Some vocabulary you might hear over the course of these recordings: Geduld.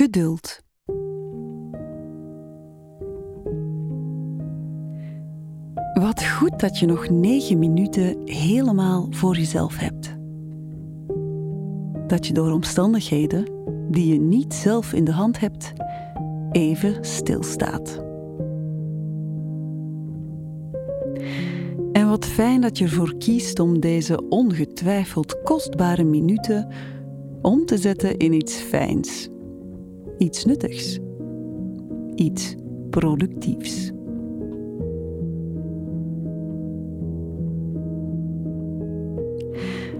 Geduld. Wat goed dat je nog 9 minuten helemaal voor jezelf hebt. Dat je door omstandigheden die je niet zelf in de hand hebt, even stilstaat. En wat fijn dat je ervoor kiest om deze ongetwijfeld kostbare minuten om te zetten in iets fijns, iets nuttigs, iets productiefs.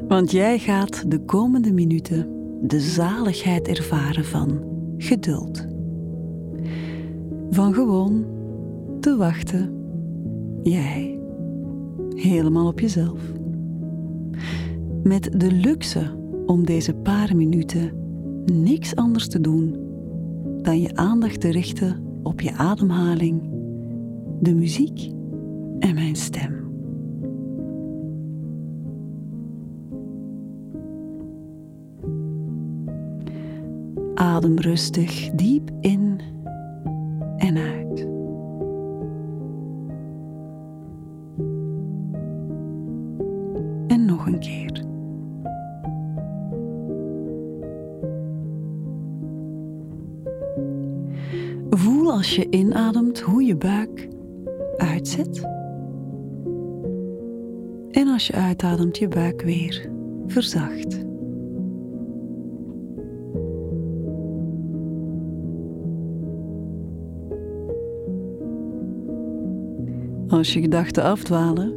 Want jij gaat de komende minuten de zaligheid ervaren van geduld. Van gewoon te wachten, jij, helemaal op jezelf. Met de luxe om deze paar minuten niks anders te doen dan je aandacht te richten op je ademhaling, de muziek en mijn stem. Adem rustig diep in en uit. En nog een keer. Voel als je inademt hoe je buik uitzet. En als je uitademt, je buik weer verzacht. Als je gedachten afdwalen,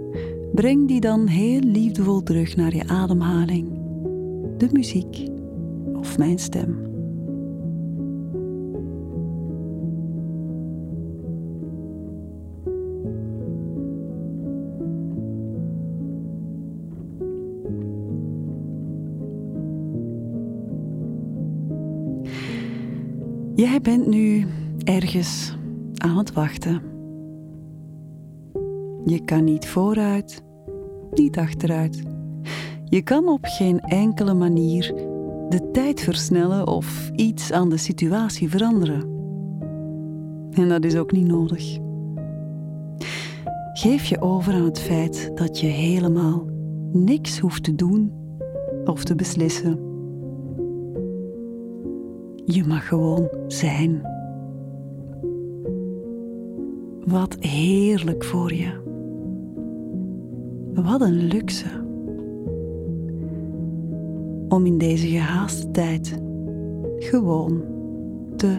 breng die dan heel liefdevol terug naar je ademhaling, de muziek of mijn stem. Jij bent nu ergens aan het wachten. Je kan niet vooruit, niet achteruit. Je kan op geen enkele manier de tijd versnellen of iets aan de situatie veranderen. En dat is ook niet nodig. Geef je over aan het feit dat je helemaal niks hoeft te doen of te beslissen. Je mag gewoon zijn. Wat heerlijk voor je. Wat een luxe om in deze gehaaste tijd gewoon te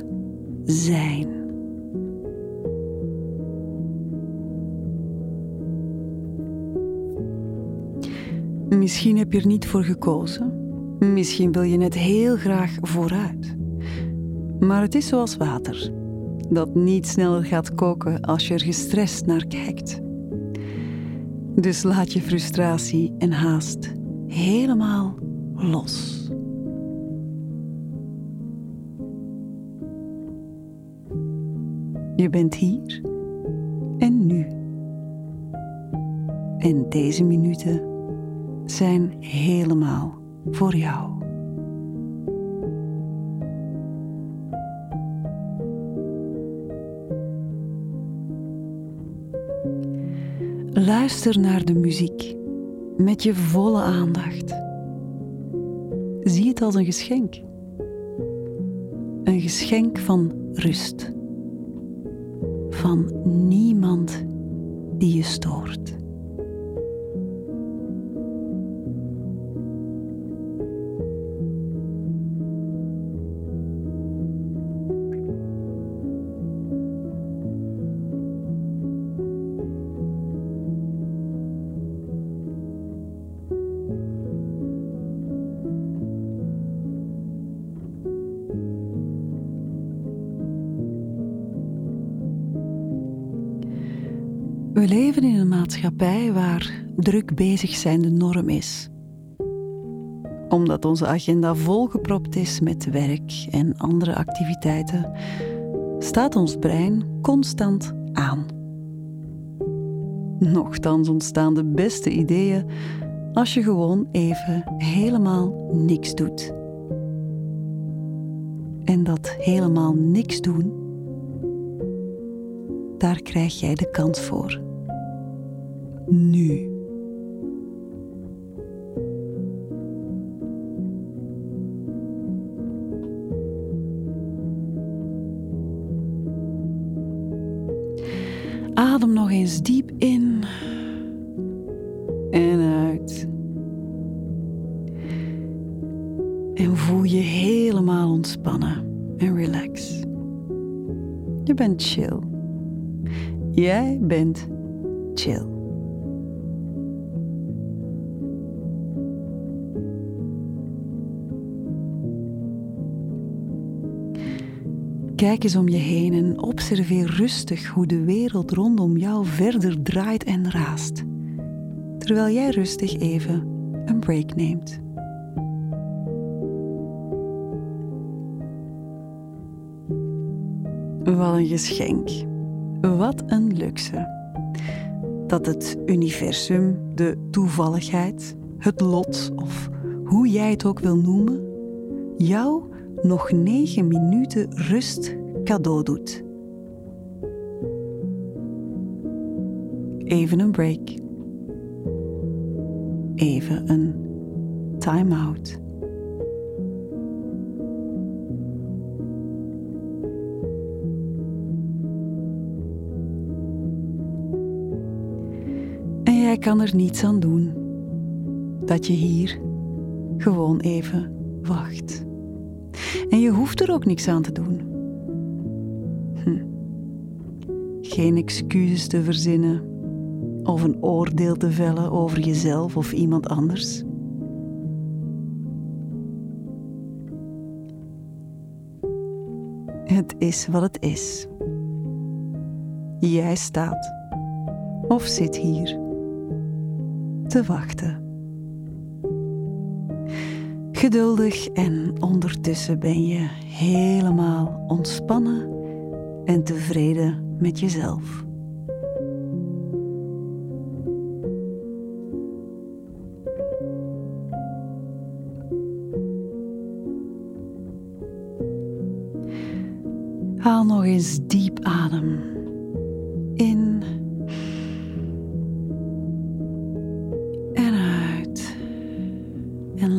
zijn. Misschien heb je er niet voor gekozen. Misschien wil je net heel graag vooruit. Maar het is zoals water, dat niet sneller gaat koken als je er gestrest naar kijkt. Dus laat je frustratie en haast helemaal los. Je bent hier en nu. En deze minuten zijn helemaal voor jou. Luister naar de muziek met je volle aandacht. Zie het als een geschenk. Een geschenk van rust. Van niemand die je stoort. We leven in een maatschappij waar druk bezig zijn de norm is. Omdat onze agenda volgepropt is met werk en andere activiteiten, staat ons brein constant aan. Nochtans ontstaan de beste ideeën als je gewoon even helemaal niks doet. en dat helemaal niks doen, daar krijg jij de kans voor. Nu. Adem nog eens diep in en uit. En voel je helemaal ontspannen en relax. Je bent chill. Jij bent chill. Kijk eens om je heen en observeer rustig hoe de wereld rondom jou verder draait en raast, terwijl jij rustig even een break neemt. Wat een geschenk. Wat een luxe. Dat het universum, de toevalligheid, het lot of hoe jij het ook wil noemen, jou nog 9 minuten rust cadeau doet. Even een break. Even een time-out. En jij kan er niets aan doen dat je hier gewoon even wacht. En je hoeft er ook niks aan te doen. Geen excuses te verzinnen of een oordeel te vellen over jezelf of iemand anders. Het is wat het is. Jij staat of zit hier te wachten. Geduldig en ondertussen ben je helemaal ontspannen en tevreden met jezelf. Haal nog eens diep adem in.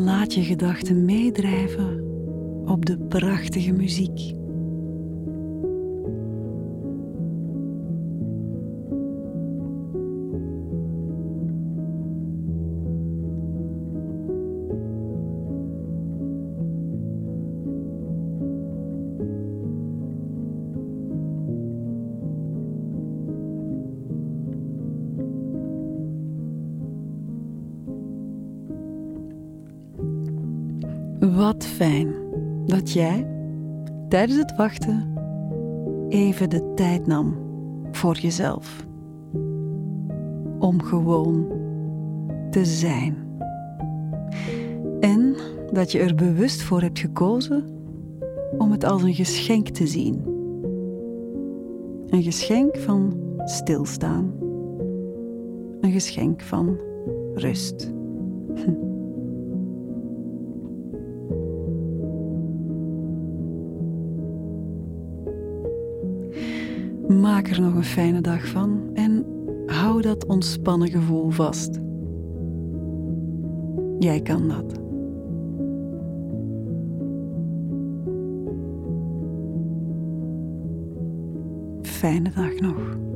Laat je gedachten meedrijven op de prachtige muziek. Wat fijn dat jij tijdens het wachten even de tijd nam voor jezelf. Om gewoon te zijn. En dat je er bewust voor hebt gekozen om het als een geschenk te zien. Een geschenk van stilstaan. Een geschenk van rust. Maak er nog een fijne dag van en hou dat ontspannen gevoel vast. Jij kan dat. Fijne dag nog.